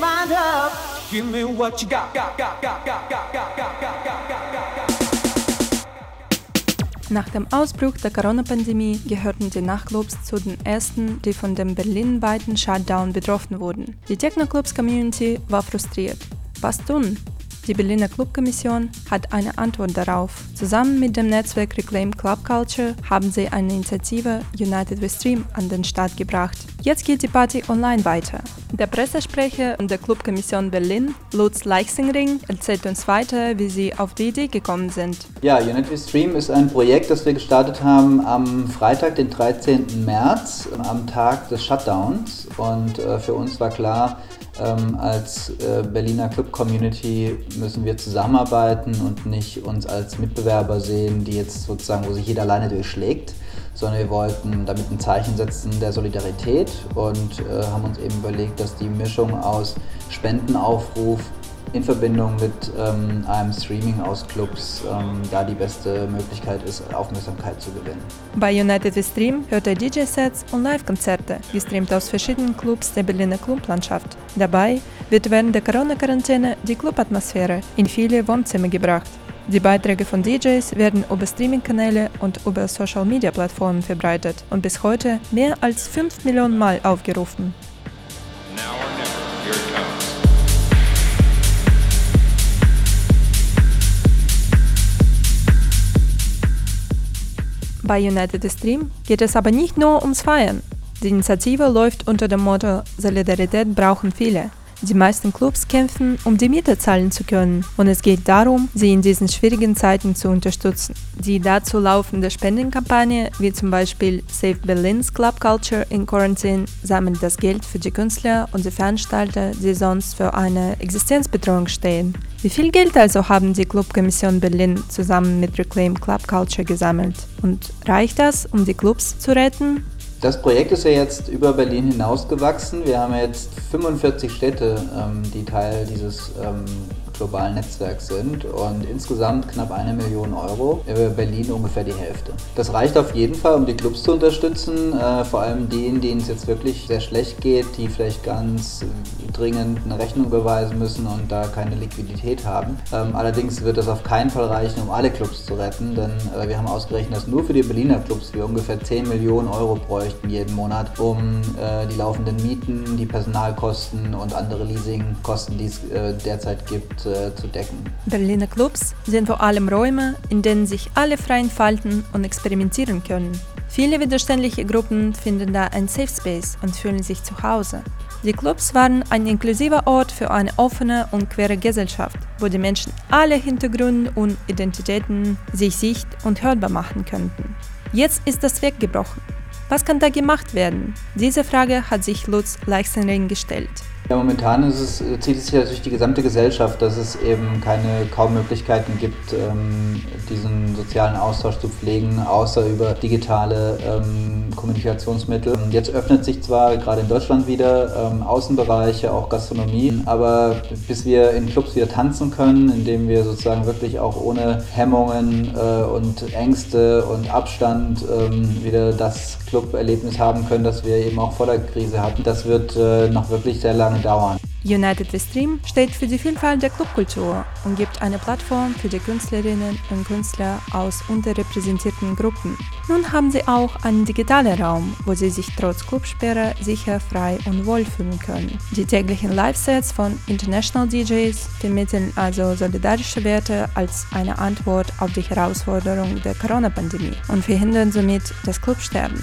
mind up. Give me what you got. Nach dem Ausbruch der Corona-Pandemie gehörten die Nachtclubs zu den ersten, die von dem berlinweiten Shutdown betroffen wurden. Die Techno-Clubs-Community war frustriert. Was tun? Die Berliner Clubkommission hat eine Antwort darauf. Zusammen mit dem Netzwerk Reclaim Club Culture haben sie eine Initiative United We Stream an den Start gebracht. Jetzt geht die Party online weiter. Der Pressesprecher der Clubkommission Berlin, Lutz Leichsenring, erzählt uns weiter, wie sie auf die Idee gekommen sind. Ja, United We Stream ist ein Projekt, das wir gestartet haben am Freitag, den 13. März, am Tag des Shutdowns. Und für uns war klar, als Berliner Club-Community müssen wir zusammenarbeiten und nicht uns als Mitbewerber sehen, die jetzt sozusagen, wo sich jeder alleine durchschlägt, sondern wir wollten damit ein Zeichen setzen der Solidarität und haben uns eben überlegt, dass die Mischung aus Spendenaufruf in Verbindung mit einem Streaming aus Clubs da die beste Möglichkeit ist, Aufmerksamkeit zu gewinnen. Bei United We Stream hört ihr DJ-Sets und Live-Konzerte, gestreamt aus verschiedenen Clubs der Berliner Clublandschaft. Dabei wird während der Corona-Quarantäne die Clubatmosphäre in viele Wohnzimmer gebracht. Die Beiträge von DJs werden über Streaming-Kanäle und über Social-Media-Plattformen verbreitet und bis heute mehr als 5 Millionen Mal aufgerufen. Bei United We Stream geht es aber nicht nur ums Feiern. Die Initiative läuft unter dem Motto Solidarität brauchen viele. Die meisten Clubs kämpfen, um die Miete zahlen zu können, und es geht darum, sie in diesen schwierigen Zeiten zu unterstützen. Die dazu laufende Spendenkampagne, wie zum Beispiel Save Berlin's Club Culture in Quarantin, sammelt das Geld für die Künstler und die Veranstalter, die sonst für eine Existenzbedrohung stehen. Wie viel Geld also haben die Clubkommission Berlin zusammen mit Reclaim Club Culture gesammelt? Und reicht das, um die Clubs zu retten? Das Projekt ist ja jetzt über Berlin hinausgewachsen. Wir haben jetzt 45 Städte, die Teil dieses globalen Netzwerk sind, und insgesamt knapp 1 Million Euro, über Berlin ungefähr die Hälfte. Das reicht auf jeden Fall, um die Clubs zu unterstützen, vor allem denen, denen es jetzt wirklich sehr schlecht geht, die vielleicht ganz dringend eine Rechnung überweisen müssen und da keine Liquidität haben. Allerdings wird das auf keinen Fall reichen, um alle Clubs zu retten, denn wir haben ausgerechnet, dass nur für die Berliner Clubs wir ungefähr 10 Millionen Euro bräuchten jeden Monat, um die laufenden Mieten, die Personalkosten und andere Leasingkosten, die es derzeit gibt, zu decken. Berliner Clubs sind vor allem Räume, in denen sich alle frei entfalten und experimentieren können. Viele widerständliche Gruppen finden da ein Safe Space und fühlen sich zu Hause. Die Clubs waren ein inklusiver Ort für eine offene und queere Gesellschaft, wo die Menschen aller Hintergründe und Identitäten sich sicht- und hörbar machen könnten. Jetzt ist das weggebrochen. Was kann da gemacht werden? Diese Frage hat sich Lutz Leichsenring gestellt. Ja, momentan zieht es sich ja durch die gesamte Gesellschaft, dass es eben kaum Möglichkeiten gibt, diesen sozialen Austausch zu pflegen, außer über digitale Kommunikationsmittel. Und jetzt öffnet sich zwar gerade in Deutschland wieder Außenbereiche, auch Gastronomie, aber bis wir in Clubs wieder tanzen können, indem wir sozusagen wirklich auch ohne Hemmungen und Ängste und Abstand wieder das Club-Erlebnis haben können, das wir eben auch vor der Krise hatten, das wird noch wirklich sehr lange dauern. United We Stream steht für die Vielfalt der Clubkultur und gibt eine Plattform für die Künstlerinnen und Künstler aus unterrepräsentierten Gruppen. Nun haben sie auch einen digitalen Raum, wo sie sich trotz Clubsperre sicher, frei und wohl fühlen können. Die täglichen Live-Sets von International DJs vermitteln also solidarische Werte als eine Antwort auf die Herausforderung der Corona-Pandemie und verhindern somit das Clubsterben.